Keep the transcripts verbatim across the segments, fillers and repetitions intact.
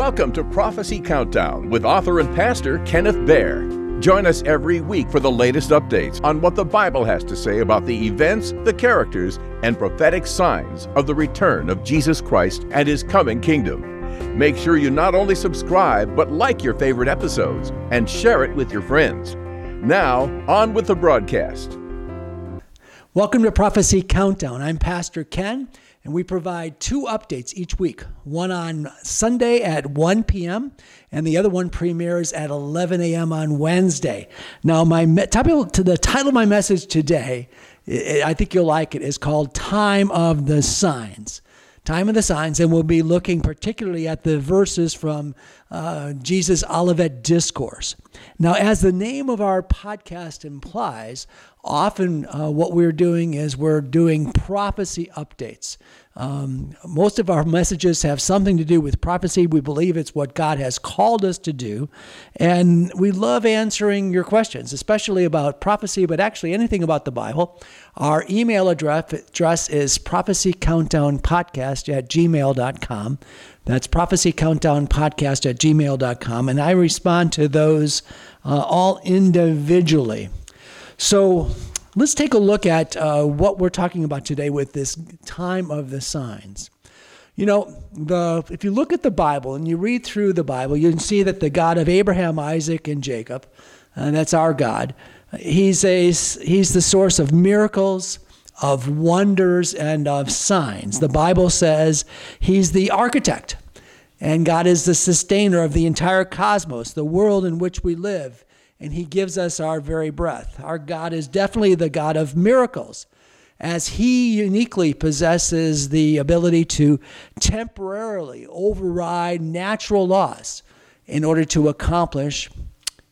Welcome to Prophecy Countdown with author and pastor Kenneth Baer. Join us every week for the latest updates on what the Bible has to say about the events, the characters, and prophetic signs of the return of Jesus Christ and His coming kingdom. Make sure you not only subscribe, but like your favorite episodes and share it with your friends. Now, on with the broadcast. Welcome to Prophecy Countdown. I'm Pastor Ken. And we provide two updates each week, one on Sunday at one p.m. and the other one premieres at eleven a.m. on Wednesday. Now, my topic to the title of my message today, I think you'll like it, is called Time of the Signs. Time of the Signs, and we'll be looking particularly at the verses from uh, Jesus' Olivet Discourse. Now, as the name of our podcast implies, often uh, what we're doing is we're doing prophecy updates. Um, most of our messages have something to do with prophecy. We believe it's what God has called us to do, and we love answering your questions, especially about prophecy, but actually anything about the Bible. Our email address, address is prophecycountdownpodcast at gmail dot com. That's prophecycountdownpodcast at gmail dot com, and I respond to those uh, all individually. So let's take a look at uh, what we're talking about today with this time of the signs. You know, the if you look at the Bible and you read through the Bible, you can see that the God of Abraham, Isaac, and Jacob, and that's our God, he's, a, he's the source of miracles, of wonders, and of signs. The Bible says he's the architect, and God is the sustainer of the entire cosmos, the world in which we live. And he gives us our very breath. Our God is definitely the God of miracles, as he uniquely possesses the ability to temporarily override natural laws in order to accomplish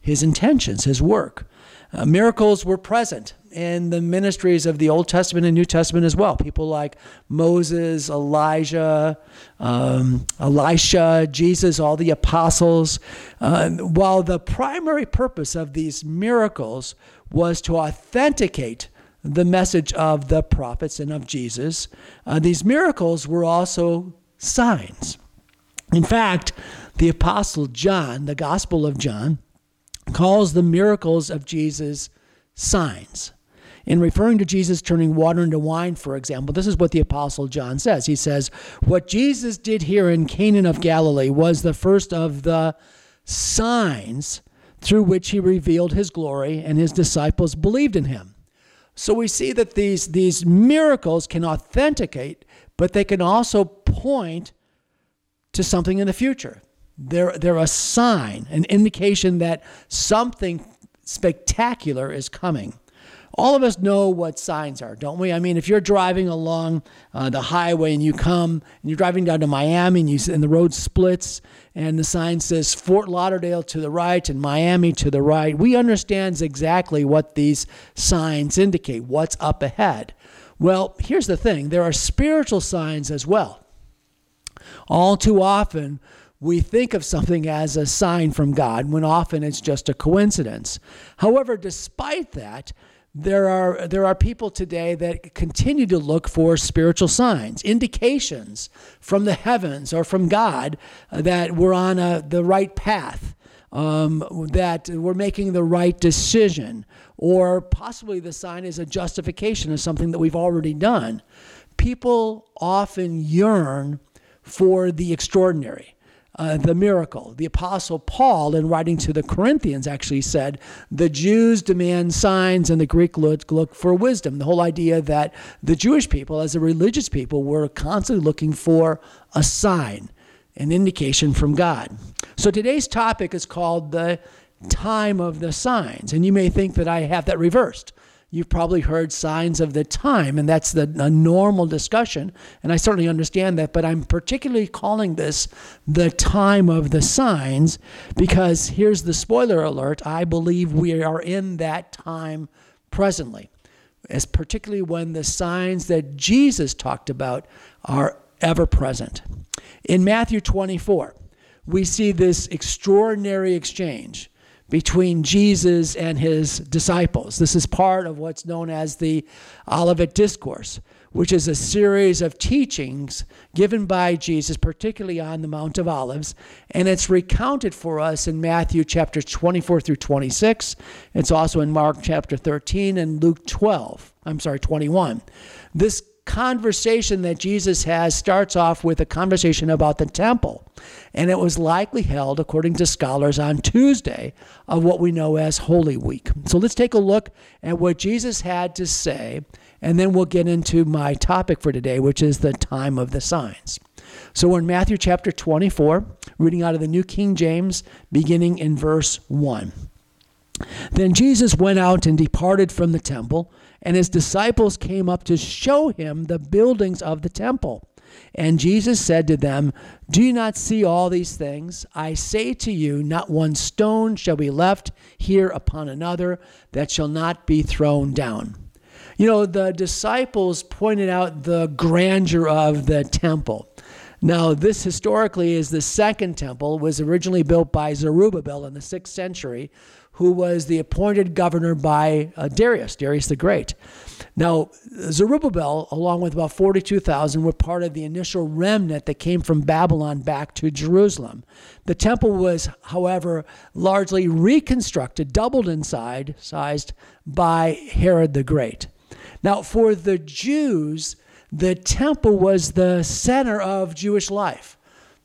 his intentions, his work. Uh, miracles were present in the ministries of the Old Testament and New Testament as well. People like Moses, Elijah, um, Elisha, Jesus, all the apostles. Uh, while the primary purpose of these miracles was to authenticate the message of the prophets and of Jesus, uh, these miracles were also signs. In fact, the Apostle John, the Gospel of John, calls the miracles of Jesus signs. In referring to Jesus turning water into wine, for example, this is what the Apostle John says. He says, what Jesus did here in Cana of Galilee was the first of the signs through which he revealed his glory, and his disciples believed in him. So we see that these, these miracles can authenticate, but they can also point to something in the future. They're, they're a sign, an indication that something spectacular is coming. All of us know what signs are, don't we? I mean, if you're driving along uh, the highway and you come, and you're driving down to Miami and, you, and the road splits and the sign says Fort Lauderdale to the right and Miami to the right, we understand exactly what these signs indicate, what's up ahead. Well, here's the thing. There are spiritual signs as well. All too often, we think of something as a sign from God when often it's just a coincidence. However, despite that, There are there are people today that continue to look for spiritual signs, indications from the heavens or from God that we're on a, the right path, um, that we're making the right decision, or possibly the sign is a justification of something that we've already done. People often yearn for the extraordinary. Uh, the miracle. The Apostle Paul, in writing to the Corinthians, actually said, the Jews demand signs and the Greek look, look for wisdom. The whole idea that the Jewish people, as a religious people, were constantly looking for a sign, an indication from God. So today's topic is called the time of the signs. And you may think that I have that reversed. You've probably heard signs of the time, and that's the, a normal discussion, and I certainly understand that, but I'm particularly calling this the time of the signs because here's the spoiler alert, I believe we are in that time presently, as particularly when the signs that Jesus talked about are ever present. In Matthew twenty-four, we see this extraordinary exchange between Jesus and his disciples. This is part of what's known as the Olivet Discourse, which is a series of teachings given by Jesus, particularly on the Mount of Olives, and it's recounted for us in Matthew chapter twenty-four through twenty-six. It's also in Mark chapter thirteen and Luke twelve, I'm sorry, twenty-one. This conversation that Jesus has starts off with a conversation about the temple, and it was likely held, according to scholars, on Tuesday of what we know as Holy Week. So let's take a look at what Jesus had to say, and then we'll get into my topic for today, which is the time of the signs. So we're in Matthew chapter twenty-four, reading out of the New King James, beginning in verse one. Then Jesus went out and departed from the temple, and his disciples came up to show him the buildings of the temple. And Jesus said to them, "Do you not see all these things? I say to you, not one stone shall be left here upon another that shall not be thrown down." You know, the disciples pointed out the grandeur of the temple. Now, this historically is the second temple. It was originally built by Zerubbabel in the sixth century, who was the appointed governor by uh, Darius, Darius the Great. Now, Zerubbabel, along with about forty-two thousand, were part of the initial remnant that came from Babylon back to Jerusalem. The temple was, however, largely reconstructed, doubled in size, by Herod the Great. Now, for the Jews, the temple was the center of Jewish life,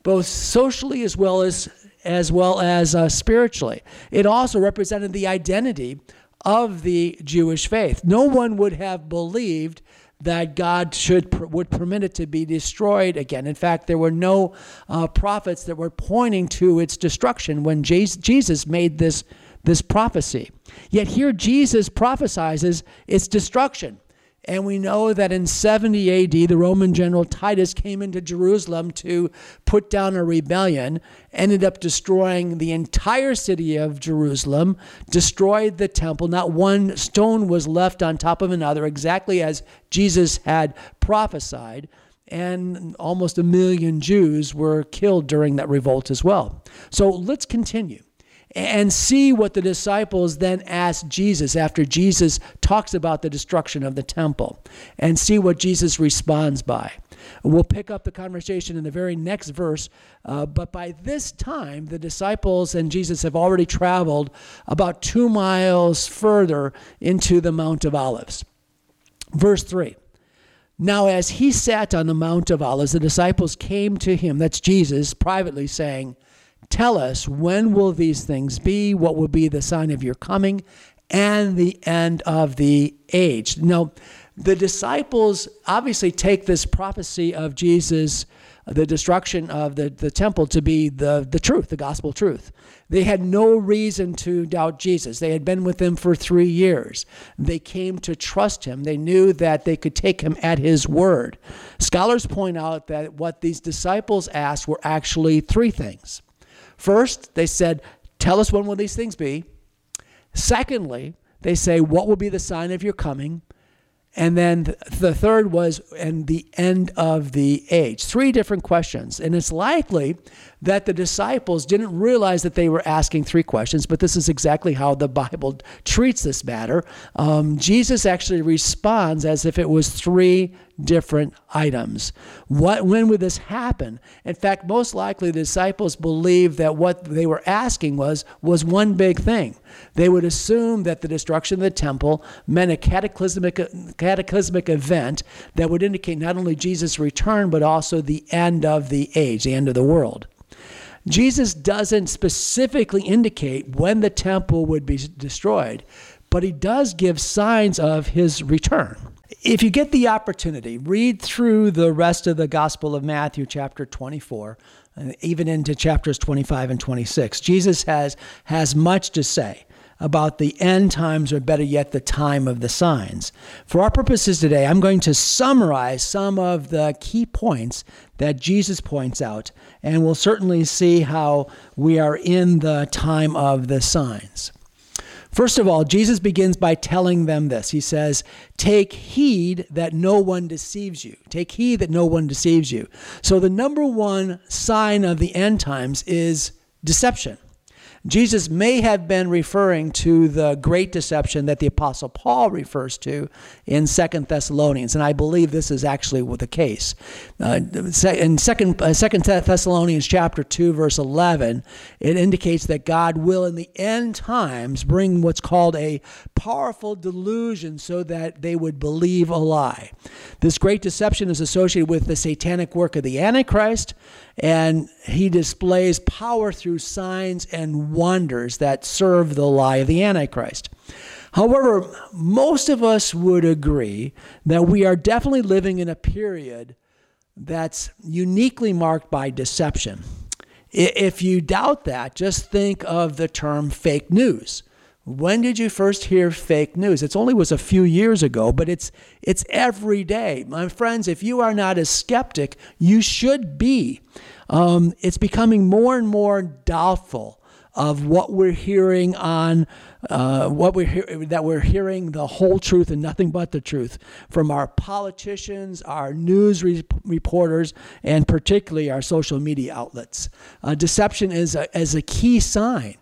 both socially as well as as well as uh, spiritually. It also represented the identity of the Jewish faith. No one would have believed that God should would permit it to be destroyed again. In fact, there were no uh, prophets that were pointing to its destruction when Jesus made this, this prophecy. Yet here Jesus prophesies its destruction. And we know that in seventy A D, the Roman general Titus came into Jerusalem to put down a rebellion, ended up destroying the entire city of Jerusalem, destroyed the temple. Not one stone was left on top of another, exactly as Jesus had prophesied. And almost a million Jews were killed during that revolt as well. So let's continue and see what the disciples then asked Jesus after Jesus talks about the destruction of the temple, and see what Jesus responds by. We'll pick up the conversation in the very next verse, uh, but by this time, the disciples and Jesus have already traveled about two miles further into the Mount of Olives. Verse three. Now as he sat on the Mount of Olives, the disciples came to him, that's Jesus, privately saying, "Tell us, when will these things be? What will be the sign of your coming and the end of the age?" Now, the disciples obviously take this prophecy of Jesus, the destruction of the, the temple, to be the, the truth, the gospel truth. They had no reason to doubt Jesus. They had been with him for three years. They came to trust him. They knew that they could take him at his word. Scholars point out that what these disciples asked were actually three things. First, they said, "Tell us, when will these things be?" Secondly, they say, "What will be the sign of your coming?" And then th- the third was, "And the end of the age." Three different questions. And it's likely that the disciples didn't realize that they were asking three questions, but this is exactly how the Bible treats this matter. Um, Jesus actually responds as if it was three different items. What, when would this happen? In fact, most likely the disciples believed that what they were asking was, was one big thing. They would assume that the destruction of the temple meant a cataclysmic, cataclysmic event that would indicate not only Jesus' return, but also the end of the age, the end of the world. Jesus doesn't specifically indicate when the temple would be destroyed, but he does give signs of his return. If you get the opportunity, read through the rest of the Gospel of Matthew, chapter twenty-four, and even into chapters twenty-five and twenty-six. Jesus has, has much to say about the end times, or better yet, the time of the signs. For our purposes today, I'm going to summarize some of the key points that Jesus points out, and we'll certainly see how we are in the time of the signs. First of all, Jesus begins by telling them this. He says, "Take heed that no one deceives you." Take heed that no one deceives you. So the number one sign of the end times is deception. Jesus may have been referring to the great deception that the Apostle Paul refers to in Second Thessalonians, and I believe this is actually the case. Uh, in Second Thessalonians chapter two, verse eleven, it indicates that God will in the end times bring what's called a powerful delusion so that they would believe a lie. This great deception is associated with the satanic work of the Antichrist, and he displays power through signs and wonders that serve the lie of the Antichrist. However, most of us would agree that we are definitely living in a period that's uniquely marked by deception. If you doubt that, just think of the term fake news. When did you first hear fake news? It only was a few years ago, but it's it's every day. My friends, if you are not a skeptic, you should be. Um, it's becoming more and more doubtful of what we're hearing on uh, what we're he- that we're hearing the whole truth and nothing but the truth from our politicians, our news re- reporters, and particularly our social media outlets. Uh, deception is a, is a key sign.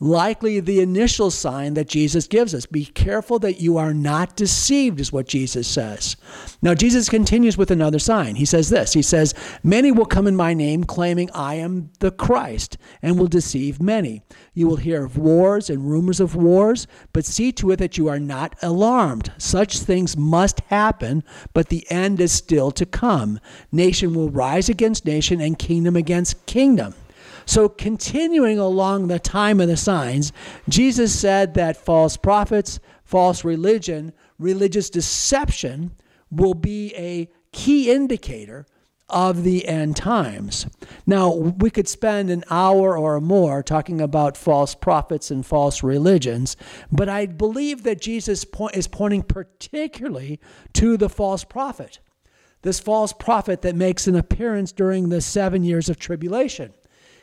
Likely the initial sign that Jesus gives us. Be careful that you are not deceived is what Jesus says. Now, Jesus continues with another sign. He says this. He says, many will come in my name claiming I am the Christ and will deceive many. You will hear of wars and rumors of wars, but see to it that you are not alarmed. Such things must happen, but the end is still to come. Nation will rise against nation and kingdom against kingdom. So continuing along the time of the signs, Jesus said that false prophets, false religion, religious deception will be a key indicator of the end times. Now, we could spend an hour or more talking about false prophets and false religions, but I believe that Jesus is pointing particularly to the false prophet, this false prophet that makes an appearance during the seven years of tribulation.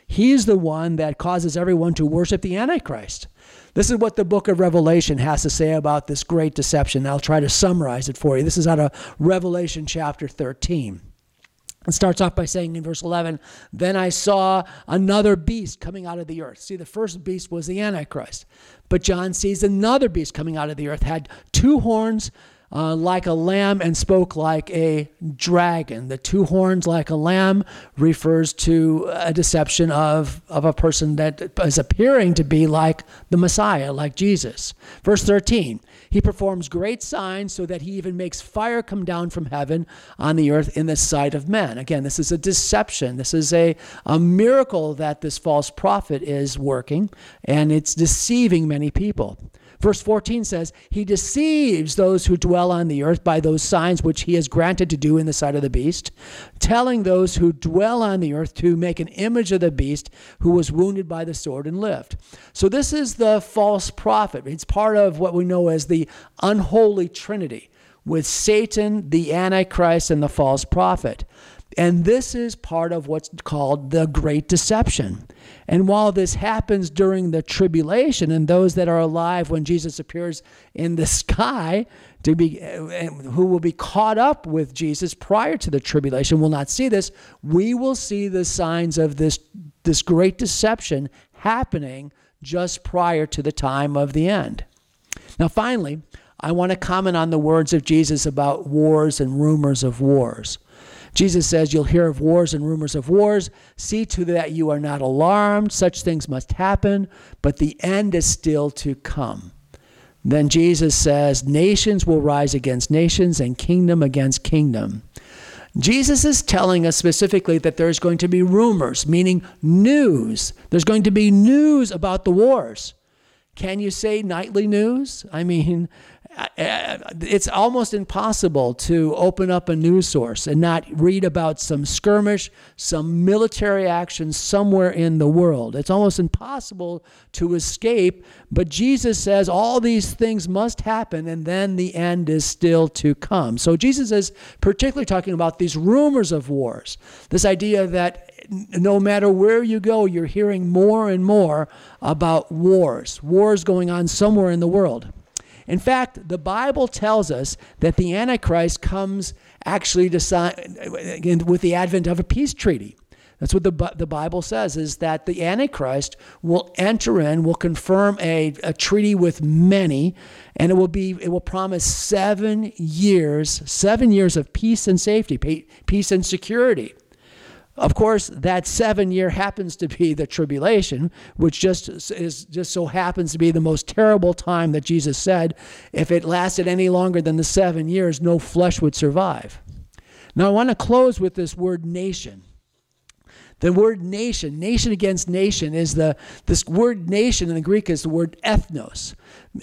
He's the one that causes everyone to worship the Antichrist. This is what the book of Revelation has to say about this great deception. I'll try to summarize it for you. This is out of Revelation chapter thirteen. It starts off by saying in verse eleven, then I saw another beast coming out of the earth. See, the first beast was the Antichrist. But John sees another beast coming out of the earth, had two horns, Uh, like a lamb and spoke like a dragon. The two horns like a lamb refers to a deception of, of a person that is appearing to be like the Messiah, like Jesus. Verse thirteen, he performs great signs so that he even makes fire come down from heaven on the earth in the sight of men. Again, this is a deception. This is a, a miracle that this false prophet is working, and it's deceiving many people. Verse fourteen says, he deceives those who dwell on the earth by those signs which he has granted to do in the sight of the beast, telling those who dwell on the earth to make an image of the beast who was wounded by the sword and lived. So this is the false prophet. It's part of what we know as the unholy trinity with Satan, the Antichrist, and the false prophet. And this is part of what's called the great deception. And while this happens during the tribulation and those that are alive when Jesus appears in the sky, to be who will be caught up with Jesus prior to the tribulation will not see this, we will see the signs of this, this great deception happening just prior to the time of the end. Now, finally, I want to comment on the words of Jesus about wars and rumors of wars. Jesus says, you'll hear of wars and rumors of wars. See to that you are not alarmed. Such things must happen, but the end is still to come. Then Jesus says, nations will rise against nations and kingdom against kingdom. Jesus is telling us specifically that there's going to be rumors, meaning news. There's going to be news about the wars. Can you say nightly news? I mean, it's almost impossible to open up a news source and not read about some skirmish, some military action somewhere in the world. It's almost impossible to escape, but Jesus says all these things must happen, and then the end is still to come. So Jesus is particularly talking about these rumors of wars, this idea that no matter where you go, you're hearing more and more about wars, wars going on somewhere in the world. In fact, the Bible tells us that the Antichrist comes actually to sign, with the advent of a peace treaty. That's what the the Bible says, is that the Antichrist will enter in, will confirm a, a treaty with many, and it will be it will promise seven years, seven years of peace and safety, peace and security. Of course, that seven year happens to be the tribulation, which just is just so happens to be the most terrible time that Jesus said, if it lasted any longer than the seven years, no flesh would survive. Now, I want to close with this word nation. The word nation, nation against nation, is the, this word nation in the Greek is the word ethnos.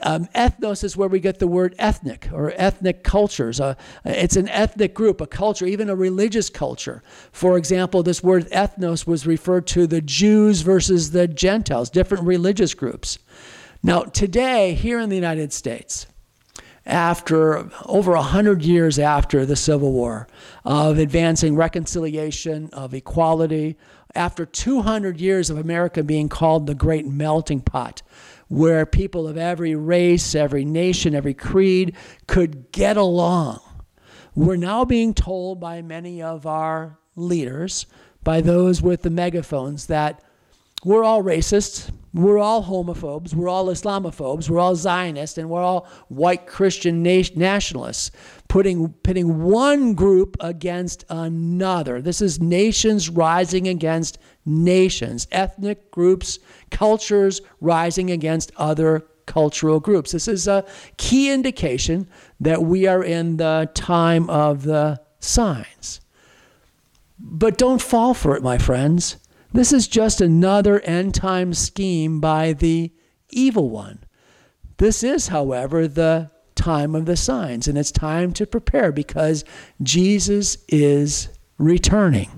Um, ethnos is where we get the word ethnic or ethnic cultures. Uh, it's an ethnic group, a culture, even a religious culture. For example, this word ethnos was referred to the Jews versus the Gentiles, different religious groups. Now, today, here in the United States, after over one hundred years after the Civil War, of advancing reconciliation, of equality, after two hundred years of America being called the Great Melting Pot, where people of every race, every nation, every creed could get along, we're now being told by many of our leaders, by those with the megaphones, that we're all racists, we're all homophobes, we're all Islamophobes, we're all Zionists, and we're all white Christian na- nationalists, putting pitting one group against another. This is nations rising against nations, ethnic groups, cultures rising against other cultural groups. This is a key indication that we are in the time of the signs. But don't fall for it, my friends. This is just another end-time scheme by the evil one. This is, however, the time of the signs, and it's time to prepare because Jesus is returning.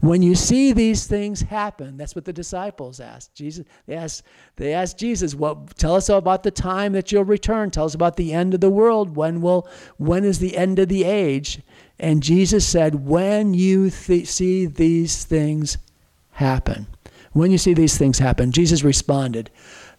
When you see these things happen, that's what the disciples asked Jesus. They asked, they asked Jesus, "Well, tell us about the time that you'll return. Tell us about the end of the world. When will? When is the end of the age?" And Jesus said, "When you th- see these things happen. When you see these things happen," Jesus responded.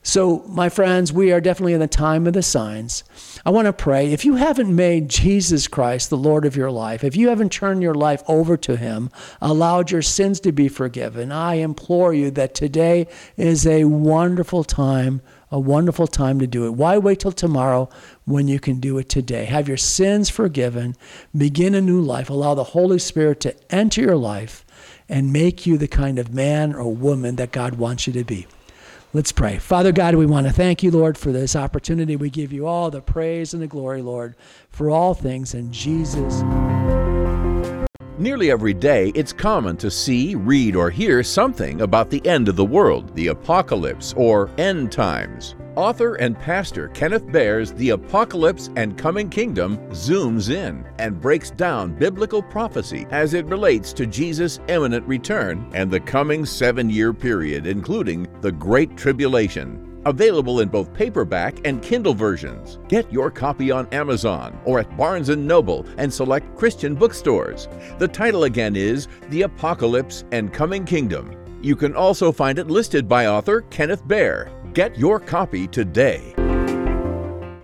So, my friends, we are definitely in the time of the signs. I want to pray. If you haven't made Jesus Christ the Lord of your life, if you haven't turned your life over to him, allowed your sins to be forgiven, I implore you that today is a wonderful time, a wonderful time to do it. Why wait till tomorrow when you can do it today? Have your sins forgiven. Begin a new life. Allow the Holy Spirit to enter your life and make you the kind of man or woman that God wants you to be. Let's pray. Father God, we want to thank you, Lord, for this opportunity. We give you all the praise and the glory, Lord, for all things in Jesus. Nearly every day, it's common to see, read, or hear something about the end of the world, the apocalypse, or end times. Author and pastor Kenneth Baer's The Apocalypse and Coming Kingdom zooms in and breaks down biblical prophecy as it relates to Jesus' imminent return and the coming seven-year period, including the Great Tribulation. Available in both paperback and Kindle versions. Get your copy on Amazon or at Barnes and Noble and select Christian bookstores. The title again is The Apocalypse and Coming Kingdom. You can also find it listed by author Kenneth Baer. Get your copy today.